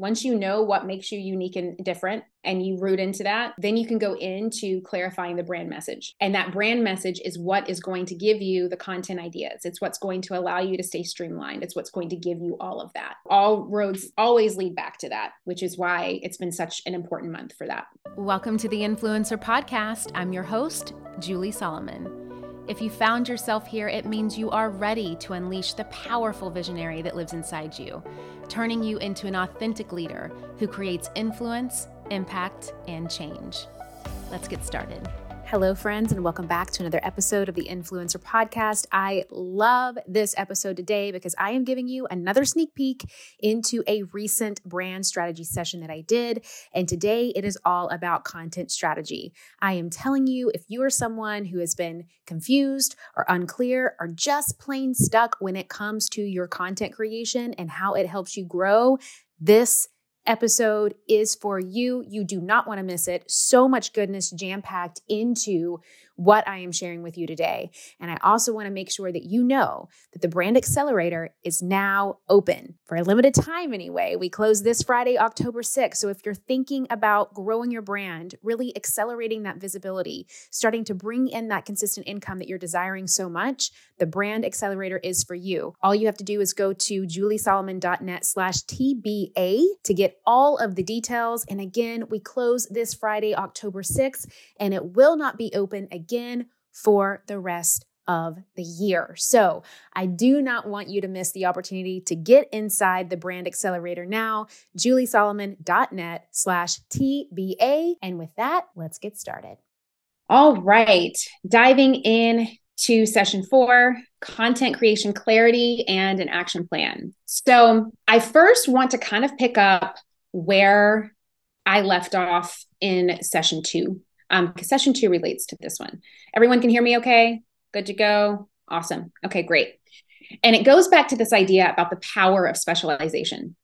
Once you know what makes you unique and different and you root into that, then you can go into clarifying the brand message. And that brand message is what is going to give you the content ideas. It's what's going to allow you to stay streamlined. It's what's going to give you all of that. All roads always lead back to that, which is why it's been such an important month for that. Welcome to the Influencer Podcast. I'm your host, Julie Solomon. If you found yourself here, it means you are ready to unleash the powerful visionary that lives inside you, turning you into an authentic leader who creates influence, impact, and change. Let's get started. Hello, friends, and welcome back to another episode of the Influencer Podcast. I love this episode today because I am giving you another sneak peek into a recent brand strategy session that I did. And today it is all about content strategy. I am telling you, if you are someone who has been confused or unclear or just plain stuck when it comes to your content creation and how it helps you grow, this episode is for you. You do not want to miss it. So much goodness jam-packed into what I am sharing with you today. And I also want to make sure that you know that the Brand Accelerator is now open for a limited time anyway. We close this Friday, October 6th. So if you're thinking about growing your brand, really accelerating that visibility, starting to bring in that consistent income that you're desiring so much, the Brand Accelerator is for you. All you have to do is go to juliesolomon.net/TBA to get all of the details. And again, we close this Friday, October 6th, and it will not be open again for the rest of the year. So I do not want you to miss the opportunity to get inside the Brand Accelerator now, juliesolomon.net/TBA. And with that, let's get started. All right, diving in to session 4, content creation clarity and an action plan. So I first want to kind of pick up where I left off in session 2. Because session 2 relates to this one. Everyone can hear me okay? Good to go? Awesome. Okay, great. And it goes back to this idea about the power of specialization.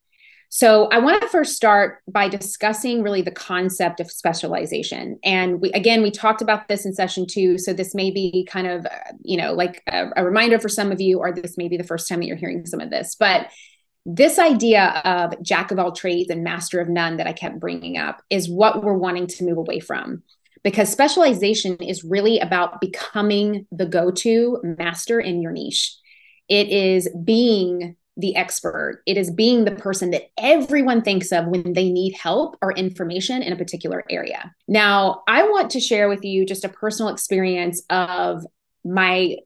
So I want to first start by discussing really the concept of specialization. And we talked about this in session 2. So this may be kind of, like a reminder for some of you, or this may be the first time that you're hearing some of this. But this idea of jack of all trades and master of none that I kept bringing up is what we're wanting to move away from. Because specialization is really about becoming the go-to master in your niche. It is being the expert. It is being the person that everyone thinks of when they need help or information in a particular area. Now, I want to share with you just a personal experience of my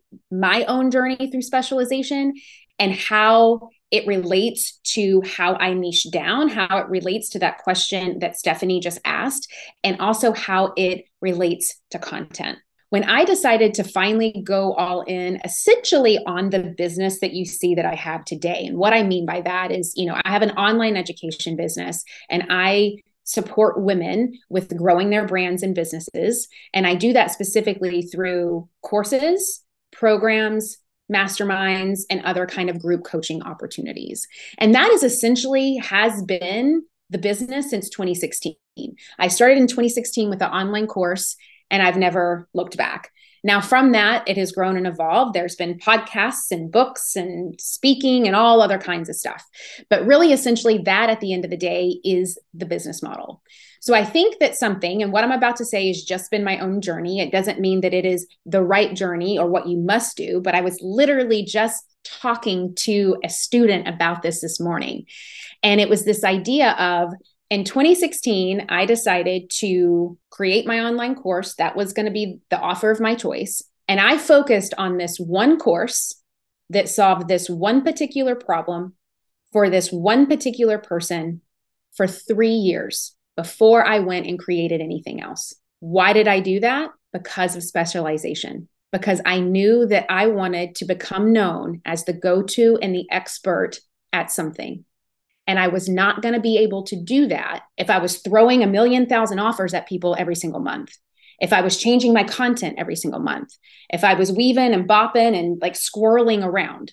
own journey through specialization and how it relates to how I niche down, how it relates to that question that Stephanie just asked, and also how it relates to content. When I decided to finally go all in essentially on the business that you see that I have today, and what I mean by that is, I have an online education business and I support women with growing their brands and businesses. And I do that specifically through courses, programs, masterminds, and other kind of group coaching opportunities. And that is essentially has been the business since 2016. I started in 2016 with an online course, and I've never looked back. Now, from that, it has grown and evolved. There's been podcasts and books and speaking and all other kinds of stuff. But really, essentially, that at the end of the day is the business model. So I think that something, and what I'm about to say has just been my own journey. It doesn't mean that it is the right journey or what you must do, but I was literally just talking to a student about this morning. And it was this idea of, in 2016, I decided to create my online course. That was going to be the offer of my choice. And I focused on this one course that solved this one particular problem for this one particular person for 3 years before I went and created anything else. Why did I do that? Because of specialization. Because I knew that I wanted to become known as the go-to and the expert at something. And I was not going to be able to do that if I was throwing 1,000,000 offers at people every single month, if I was changing my content every single month, if I was weaving and bopping and like squirreling around.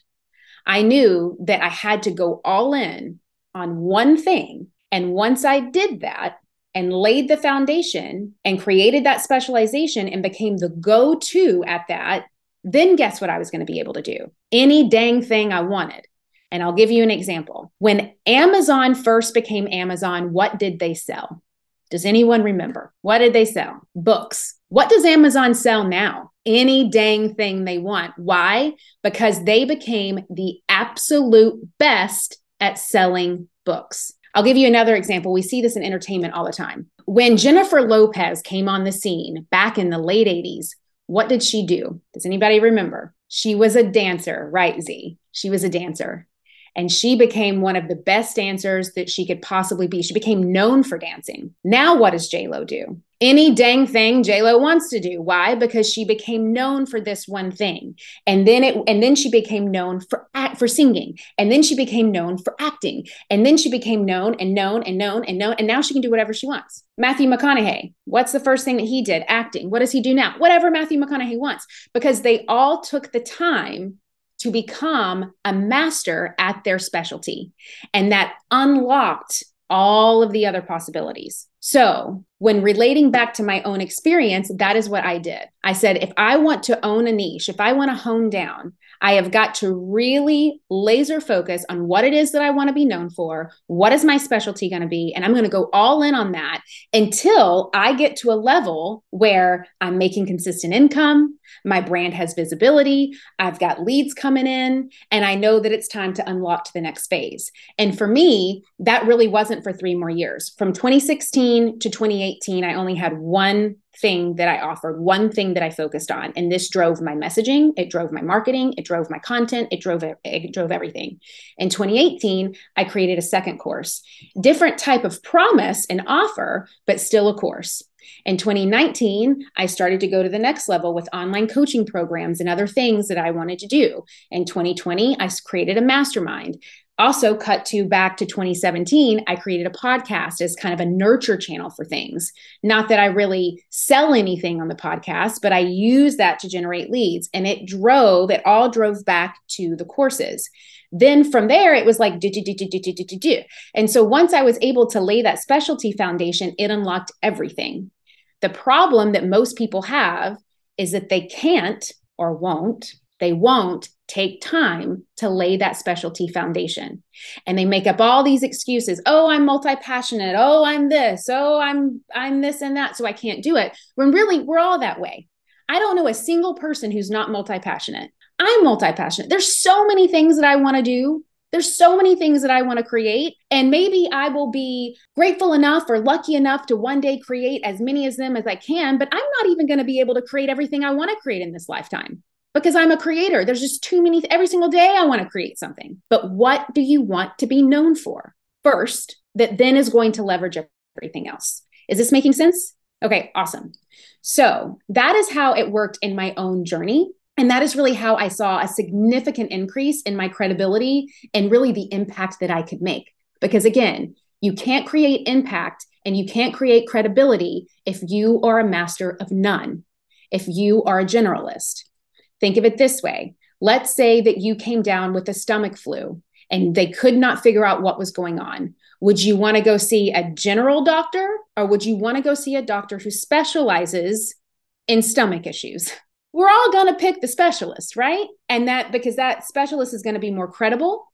I knew that I had to go all in on one thing. And once I did that and laid the foundation and created that specialization and became the go-to at that, then guess what I was going to be able to do? Any dang thing I wanted. And I'll give you an example. When Amazon first became Amazon, what did they sell? Does anyone remember? What did they sell? Books. What does Amazon sell now? Any dang thing they want. Why? Because they became the absolute best at selling books. I'll give you another example. We see this in entertainment all the time. When Jennifer Lopez came on the scene back in the late 80s, what did she do? Does anybody remember? She was a dancer, right, Z? She was a dancer. And she became one of the best dancers that she could possibly be. She became known for dancing. Now what does J-Lo do? Any dang thing J-Lo wants to do. Why? Because she became known for this one thing. And then she became known for singing. And then she became known for acting. And then she became known. And now she can do whatever she wants. Matthew McConaughey. What's the first thing that he did? Acting. What does he do now? Whatever Matthew McConaughey wants. Because they all took the time to become a master at their specialty. And that unlocked all of the other possibilities. So when relating back to my own experience, that is what I did. I said, if I want to own a niche, if I want to hone down, I have got to really laser focus on what it is that I want to be known for. What is my specialty going to be? And I'm going to go all in on that until I get to a level where I'm making consistent income. My brand has visibility. I've got leads coming in, and I know that it's time to unlock to the next phase. And for me, that really wasn't for 3 more years. From 2016 to 2018, I only had one thing that I offered, one thing that I focused on. And this drove my messaging. It drove my marketing. It drove my content. It drove everything. In 2018, I created a second course, different type of promise and offer, but still a course. In 2019, I started to go to the next level with online coaching programs and other things that I wanted to do. In 2020, I created a mastermind. Also cut to back to 2017, I created a podcast as kind of a nurture channel for things. Not that I really sell anything on the podcast, but I use that to generate leads. And it all drove back to the courses. Then from there, it was like do. And so once I was able to lay that specialty foundation, it unlocked everything. The problem that most people have is that they can't or won't. They won't take time to lay that specialty foundation. And they make up all these excuses. Oh, I'm multi-passionate. Oh, I'm this. Oh, I'm this and that. So I can't do it. When really, we're all that way. I don't know a single person who's not multi-passionate. I'm multi-passionate. There's so many things that I want to do. There's so many things that I want to create. And maybe I will be grateful enough or lucky enough to one day create as many of them as I can. But I'm not even going to be able to create everything I want to create in this lifetime. Because I'm a creator. There's just too many. Every single day I want to create something. But what do you want to be known for first that then is going to leverage everything else? Is this making sense? Okay, awesome. So that is how it worked in my own journey. And that is really how I saw a significant increase in my credibility and really the impact that I could make. Because again, you can't create impact and you can't create credibility if you are a master of none, if you are a generalist. Think of it this way. Let's say that you came down with a stomach flu and they could not figure out what was going on. Would you want to go see a general doctor or would you want to go see a doctor who specializes in stomach issues? We're all going to pick the specialist, right? And that because that specialist is going to be more credible.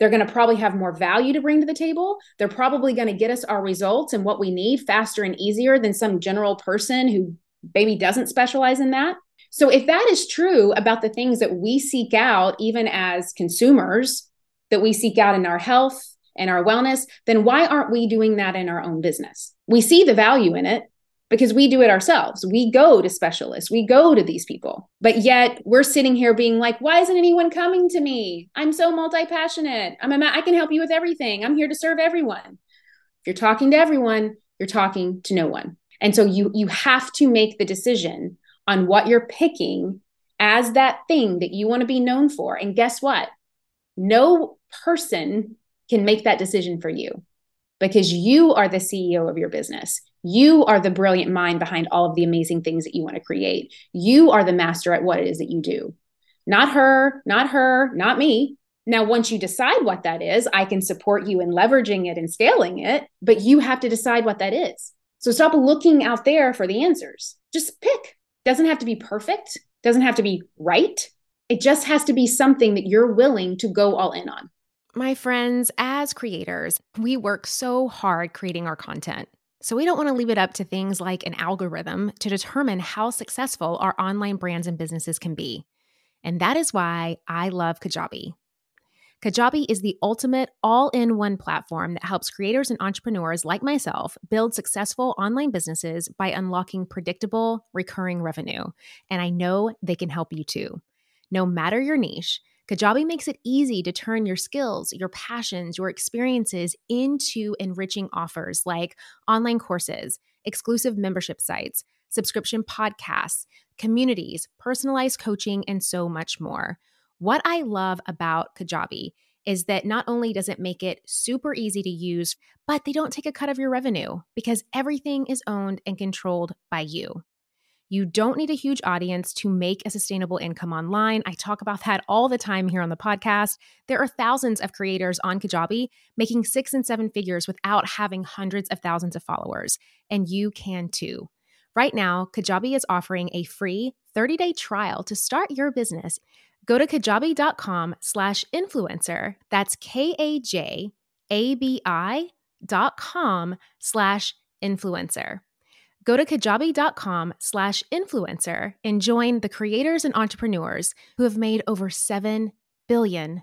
They're going to probably have more value to bring to the table. They're probably going to get us our results and what we need faster and easier than some general person who maybe doesn't specialize in that. So if that is true about the things that we seek out, even as consumers, that we seek out in our health and our wellness, then why aren't we doing that in our own business? We see the value in it because we do it ourselves. We go to specialists. We go to these people. But yet we're sitting here being like, why isn't anyone coming to me? I'm so multi-passionate. I can help you with everything. I'm here to serve everyone. If you're talking to everyone, you're talking to no one. And so you have to make the decision on what you're picking as that thing that you want to be known for. And guess what? No person can make that decision for you because you are the CEO of your business. You are the brilliant mind behind all of the amazing things that you want to create. You are the master at what it is that you do. Not her, not me. Now, once you decide what that is, I can support you in leveraging it and scaling it, but you have to decide what that is. So stop looking out there for the answers. Just pick. Doesn't have to be perfect, doesn't have to be right. It just has to be something that you're willing to go all in on. My friends, as creators, we work so hard creating our content. So we don't want to leave it up to things like an algorithm to determine how successful our online brands and businesses can be. And that is why I love Kajabi. Kajabi is the ultimate all-in-one platform that helps creators and entrepreneurs like myself build successful online businesses by unlocking predictable, recurring revenue. And I know they can help you too. No matter your niche, Kajabi makes it easy to turn your skills, your passions, your experiences into enriching offers like online courses, exclusive membership sites, subscription podcasts, communities, personalized coaching, and so much more. What I love about Kajabi is that not only does it make it super easy to use, but they don't take a cut of your revenue because everything is owned and controlled by you. You don't need a huge audience to make a sustainable income online. I talk about that all the time here on the podcast. There are thousands of creators on Kajabi making 6 and 7 figures without having hundreds of thousands of followers, and you can too. Right now, Kajabi is offering a free 30-day trial to start your business. Go to kajabi.com/influencer. That's KAJABI.com/influencer. Go to kajabi.com/influencer and join the creators and entrepreneurs who have made over $7 billion.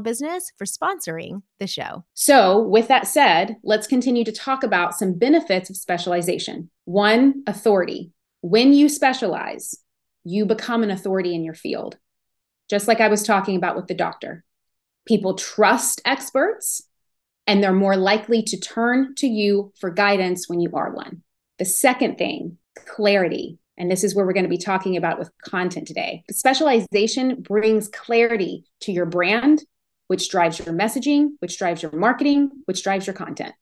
Business for sponsoring the show. So with that said, let's continue to talk about some benefits of specialization. One, authority. When you specialize, you become an authority in your field. Just like I was talking about with the doctor. People trust experts and they're more likely to turn to you for guidance when you are one. The second thing, clarity. And this is where we're going to be talking about with content today. Specialization brings clarity to your brand, which drives your messaging, which drives your marketing, which drives your content.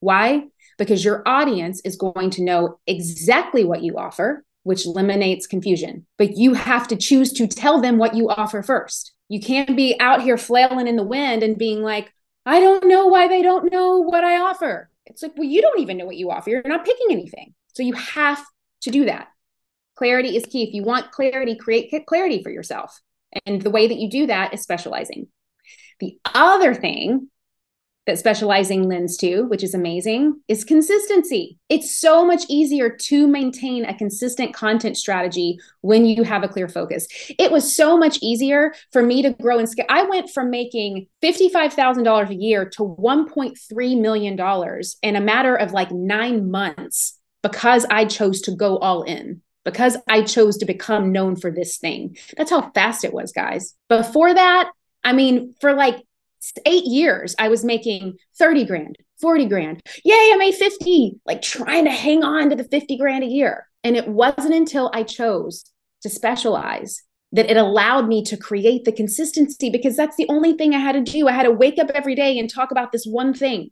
Why? Because your audience is going to know exactly what you offer, which eliminates confusion. But you have to choose to tell them what you offer first. You can't be out here flailing in the wind and being like, I don't know why they don't know what I offer. It's like, well, you don't even know what you offer. You're not picking anything. So you have to do that. Clarity is key. If you want clarity, create clarity for yourself. And the way that you do that is specializing. The other thing that specializing lends to, which is amazing, is consistency. It's so much easier to maintain a consistent content strategy when you have a clear focus. It was so much easier for me to grow and scale. I went from making $55,000 a year to $1.3 million in a matter of like 9 months because I chose to go all in. Because I chose to become known for this thing. That's how fast it was, guys. Before that, I mean, for like 8 years, I was making 30 grand, 40 grand. Yay, I made 50, like trying to hang on to the 50 grand a year. And it wasn't until I chose to specialize that it allowed me to create the consistency because that's the only thing I had to do. I had to wake up every day and talk about this one thing.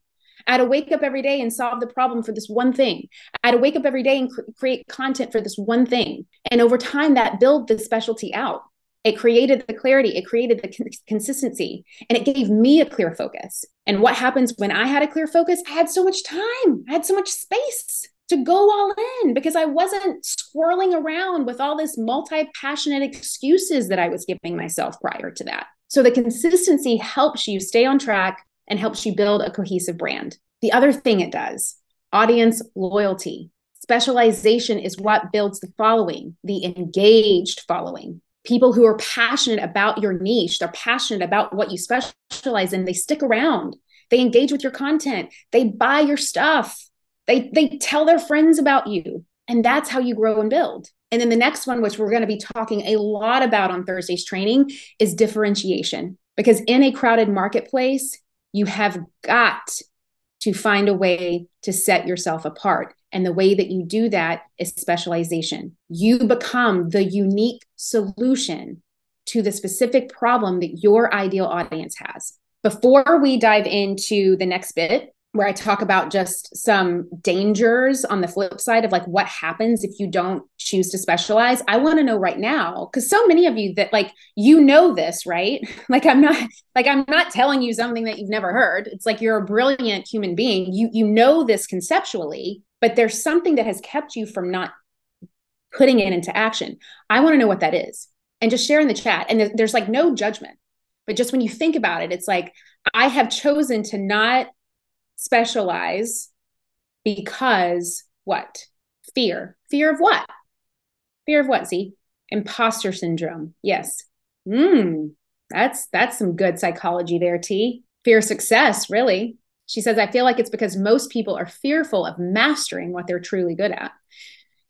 I had to wake up every day and solve the problem for this one thing. I had to wake up every day and create content for this one thing. And over time, that built the specialty out. It created the clarity, it created the consistency, and it gave me a clear focus. And what happens when I had a clear focus? I had so much time, I had so much space to go all in because I wasn't swirling around with all this multi-passionate excuses that I was giving myself prior to that. So the consistency helps you stay on track and helps you build a cohesive brand. The other thing it does audience loyalty. Specialization is what builds the following, the engaged following. People who are passionate about your niche, they're passionate about what you specialize in, they stick around, they engage with your content, they buy your stuff, they tell their friends about you. And that's how you grow and build. And then the next one, which we're going to be talking a lot about on Thursday's training, is differentiation. Because in a crowded marketplace, you have got to find a way to set yourself apart. And the way that you do that is specialization. You become the unique solution to the specific problem that your ideal audience has. Before we dive into the next bit, where I talk about just some dangers on the flip side of like what happens if you don't choose to specialize, I want to know right now, because so many of you that like, you know this, right? Like I'm not telling you something that you've never heard. It's like, you're a brilliant human being. You know this conceptually, but there's something that has kept you from not putting it into action. I want to know what that is, and just share in the chat. And there's like no judgment, but just when you think about it, it's like, I have chosen to not specialize because what? Fear. Fear of what? Fear of what, Z? Imposter syndrome. Yes. That's some good psychology there, T. Fear of success, really. She says, I feel like it's because most people are fearful of mastering what they're truly good at.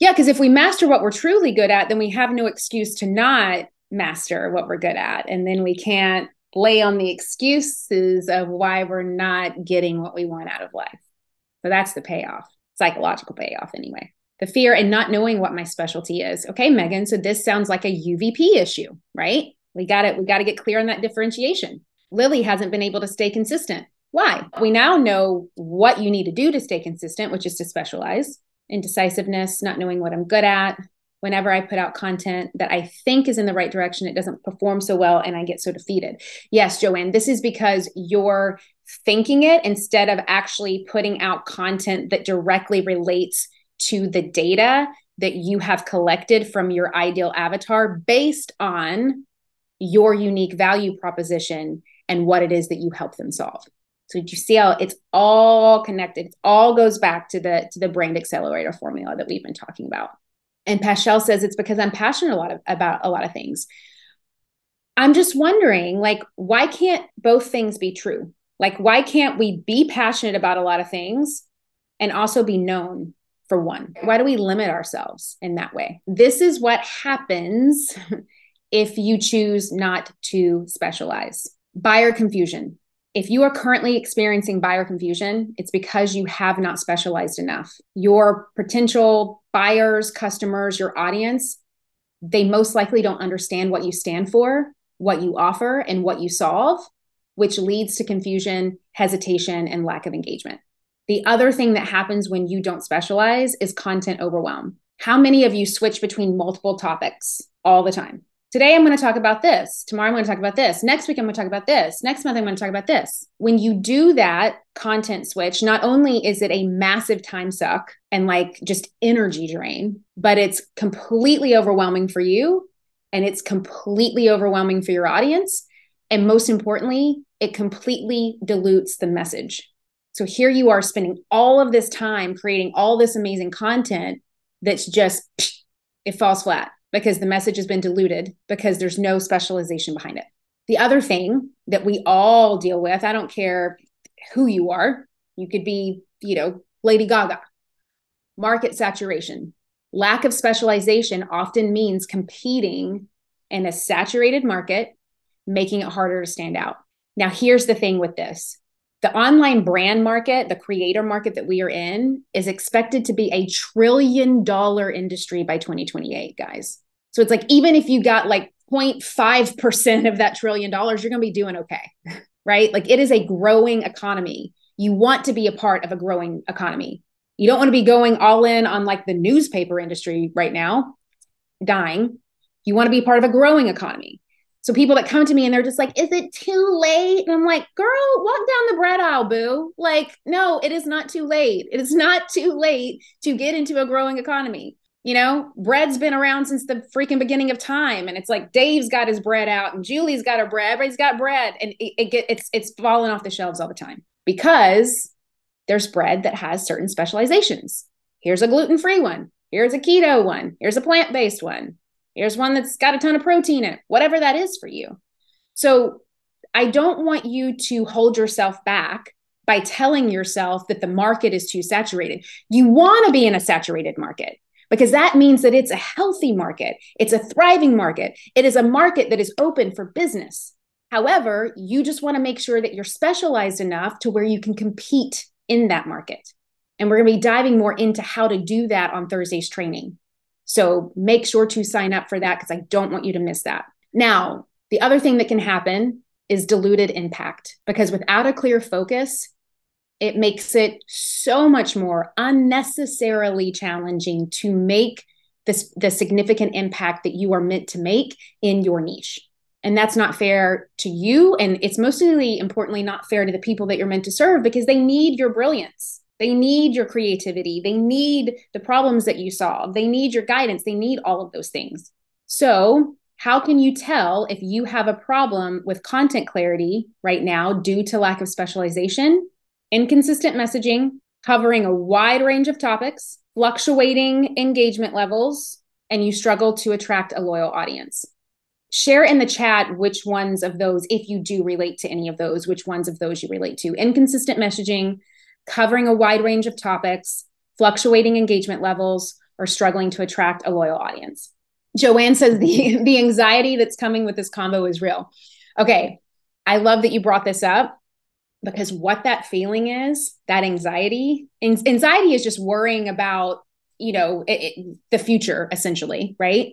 Yeah, because if we master what we're truly good at, then we have no excuse to not master what we're good at. And then we can't lay on the excuses of why we're not getting what we want out of life. So that's the payoff, psychological payoff anyway. The fear and not knowing what my specialty is. Okay, Megan, so this sounds like a UVP issue, right? We got to get clear on that differentiation. Lily hasn't been able to stay consistent. Why? We now know what you need to do to stay consistent, which is to specialize. Indecisiveness, not knowing what I'm good at. Whenever I put out content that I think is in the right direction, it doesn't perform so well and I get so defeated. Yes, Joanne, this is because you're thinking it instead of actually putting out content that directly relates to the data that you have collected from your ideal avatar based on your unique value proposition and what it is that you help them solve. So you see how it's all connected. It all goes back to the brand accelerator formula that we've been talking about. And Paschal says, it's because I'm passionate about a lot of things. I'm just wondering, like, why can't both things be true? Like, why can't we be passionate about a lot of things and also be known for one? Why do we limit ourselves in that way? This is what happens if you choose not to specialize. Buyer confusion. If you are currently experiencing buyer confusion, it's because you have not specialized enough. Your potential buyers, customers, your audience, they most likely don't understand what you stand for, what you offer, and what you solve, which leads to confusion, hesitation, and lack of engagement. The other thing that happens when you don't specialize is content overwhelm. How many of you switch between multiple topics all the time? Today, I'm going to talk about this. Tomorrow, I'm going to talk about this. Next week, I'm going to talk about this. Next month, I'm going to talk about this. When you do that content switch, not only is it a massive time suck and like just energy drain, but it's completely overwhelming for you and it's completely overwhelming for your audience. And most importantly, it completely dilutes the message. So here you are spending all of this time creating all this amazing content that's just, it falls flat. Because the message has been diluted because there's no specialization behind it. The other thing that we all deal with, I don't care who you are, you could be, Lady Gaga, market saturation. Lack of specialization often means competing in a saturated market, making it harder to stand out. Now, here's the thing with this. The online brand market, the creator market that we are in, is expected to be $1 trillion industry by 2028, guys. So it's like, even if you got like 0.5% of that $1 trillion, you're going to be doing okay, right? Like, it is a growing economy. You want to be a part of a growing economy. You don't want to be going all in on like the newspaper industry right now, dying. You want to be part of a growing economy. So people that come to me and they're just like, is it too late? And I'm like, girl, walk down the bread aisle, boo. Like, no, it is not too late. It is not too late to get into a growing economy. You know, bread's been around since the freaking beginning of time. And it's like, Dave's got his bread out and Julie's got her bread. Everybody's got bread. And it's falling off the shelves all the time because There's bread that has certain specializations. Here's a gluten-free one. Here's a keto one. Here's a plant-based one. Here's one that's got a ton of protein in it, whatever that is for you. So I don't want you to hold yourself back by telling yourself that the market is too saturated. You want to be in a saturated market, because that means that it's a healthy market. It's a thriving market. It is a market that is open for business. However, you just want to make sure that you're specialized enough to where you can compete in that market. And we're going to be diving more into how to do that on Thursday's training. So make sure to sign up for that, because I don't want you to miss that. Now, the other thing that can happen is diluted impact, because without a clear focus, it makes it so much more unnecessarily challenging to make this, the significant impact that you are meant to make in your niche. And that's not fair to you. And it's mostly importantly not fair to the people that you're meant to serve, because they need your brilliance. They need your creativity. They need the problems that you solve. They need your guidance. They need all of those things. So how can you tell if you have a problem with content clarity right now due to lack of specialization? Inconsistent messaging, covering a wide range of topics, fluctuating engagement levels, and you struggle to attract a loyal audience. Share in the chat which ones of those, if you do relate to any of those, which ones of those you relate to. Inconsistent messaging, covering a wide range of topics, fluctuating engagement levels, or struggling to attract a loyal audience. Joanne says the anxiety that's coming with this combo is real. Okay, I love that you brought this up, because what that feeling is, that anxiety is just worrying about, you know, the future essentially, right?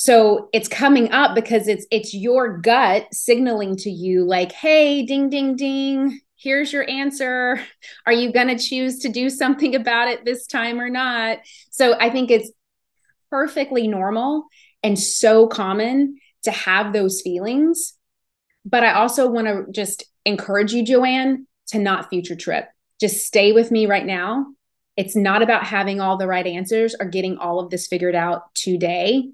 So it's coming up because it's your gut signaling to you like, hey, ding, ding, ding, here's your answer. Are you going to choose to do something about it this time or not? So I think it's perfectly normal and so common to have those feelings. But I also want to just encourage you, Joanne, to not future trip. Just stay with me right now. It's not about having all the right answers or getting all of this figured out today.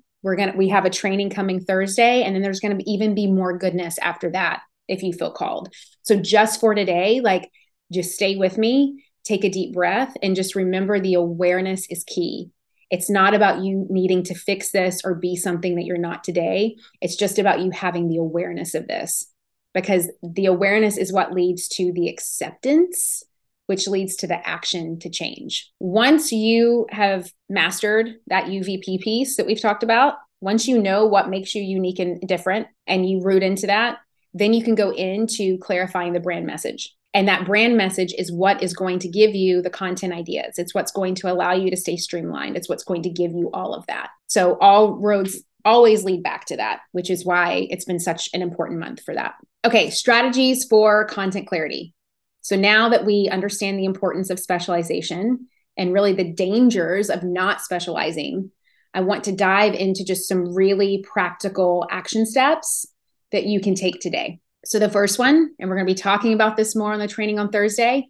We have a training coming Thursday, and then there's going to even be more goodness after that if you feel called. So just for today, like, just stay with me, take a deep breath, and just remember the awareness is key. It's not about you needing to fix this or be something that you're not today. It's just about you having the awareness of this, because the awareness is what leads to the acceptance, which leads to the action to change. Once you have mastered that UVP piece that we've talked about, once you know what makes you unique and different and you root into that, then you can go into clarifying the brand message. And that brand message is what is going to give you the content ideas. It's what's going to allow you to stay streamlined. It's what's going to give you all of that. So all roads always lead back to that, which is why it's been such an important month for that. Okay, strategies for content clarity. So now that we understand the importance of specialization and really the dangers of not specializing, I want to dive into just some really practical action steps that you can take today. So the first one, and we're going to be talking about this more on the training on Thursday,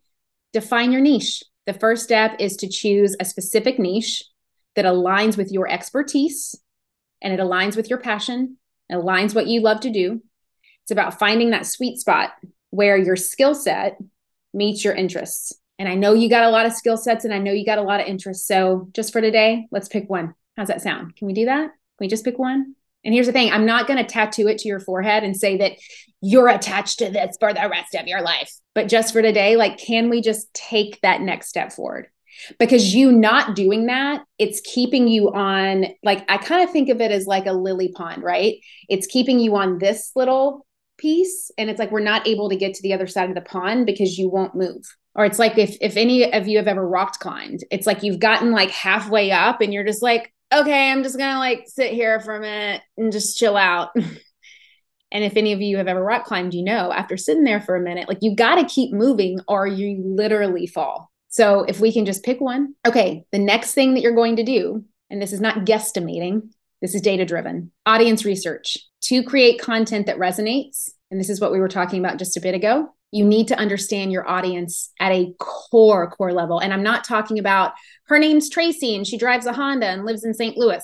define your niche. The first step is to choose a specific niche that aligns with your expertise, and it aligns with your passion, it aligns what you love to do. It's about finding that sweet spot where your skill set meets your interests. And I know you got a lot of skill sets and I know you got a lot of interests. So just for today, let's pick one. How's that sound? Can we do that? Can we just pick one? And here's the thing, I'm not going to tattoo it to your forehead and say that you're attached to this for the rest of your life. But just for today, like, can we just take that next step forward? Because you not doing that, it's keeping you on, like, I kind of think of it as like a lily pond, right? It's keeping you on this little piece. And it's like, we're not able to get to the other side of the pond because you won't move. Or it's like, if any of you have ever rock climbed, it's like, you've gotten like halfway up and you're just like, okay, I'm just going to like sit here for a minute and just chill out. And if any of you have ever rock climbed, you know, after sitting there for a minute, like, you got to keep moving or you literally fall. So if we can just pick one. Okay, the next thing that you're going to do, and this is not guesstimating, this is data-driven, audience research to create content that resonates. And this is what we were talking about just a bit ago. You need to understand your audience at a core level. And I'm not talking about her name's Tracy and she drives a Honda and lives in St. Louis.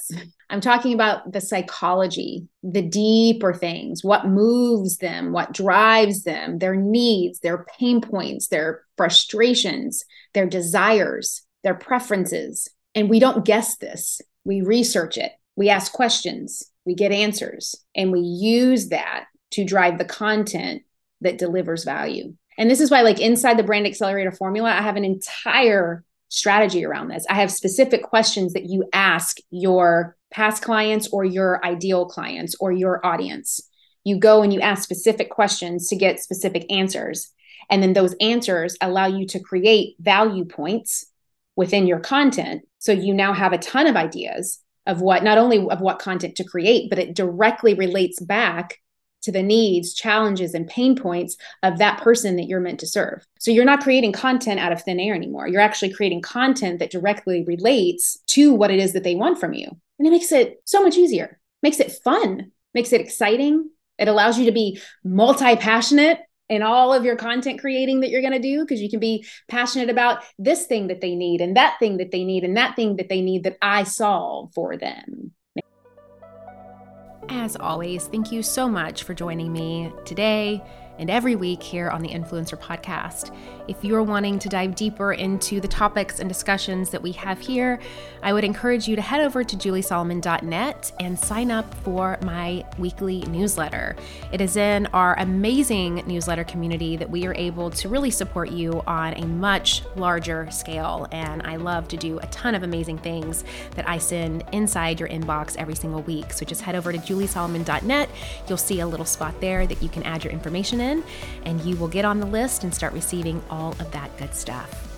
I'm talking about the psychology, the deeper things, what moves them, what drives them, their needs, their pain points, their frustrations, their desires, their preferences. And we don't guess this. We research it. We ask questions. We get answers. And we use that to drive the content that delivers value. And this is why, like, inside the Brand Accelerator formula, I have an entire strategy around this. I have specific questions that you ask your past clients or your ideal clients or your audience. You go and you ask specific questions to get specific answers. And then those answers allow you to create value points within your content. So you now have a ton of ideas of what, not only of what content to create, but it directly relates back to the needs, challenges, and pain points of that person that you're meant to serve. So you're not creating content out of thin air anymore. You're actually creating content that directly relates to what it is that they want from you. And it makes it so much easier, makes it fun, makes it exciting. It allows you to be multi-passionate in all of your content creating that you're going to do, because you can be passionate about this thing that they need and that thing that they need and that thing that they need that I solve for them. As always, thank you so much for joining me today and every week here on the Influencer Podcast. If you're wanting to dive deeper into the topics and discussions that we have here, I would encourage you to head over to juliesolomon.net and sign up for my weekly newsletter. It is in our amazing newsletter community that we are able to really support you on a much larger scale. And I love to do a ton of amazing things that I send inside your inbox every single week. So just head over to juliesolomon.net. You'll see a little spot there that you can add your information in, and you will get on the list and start receiving all of that good stuff.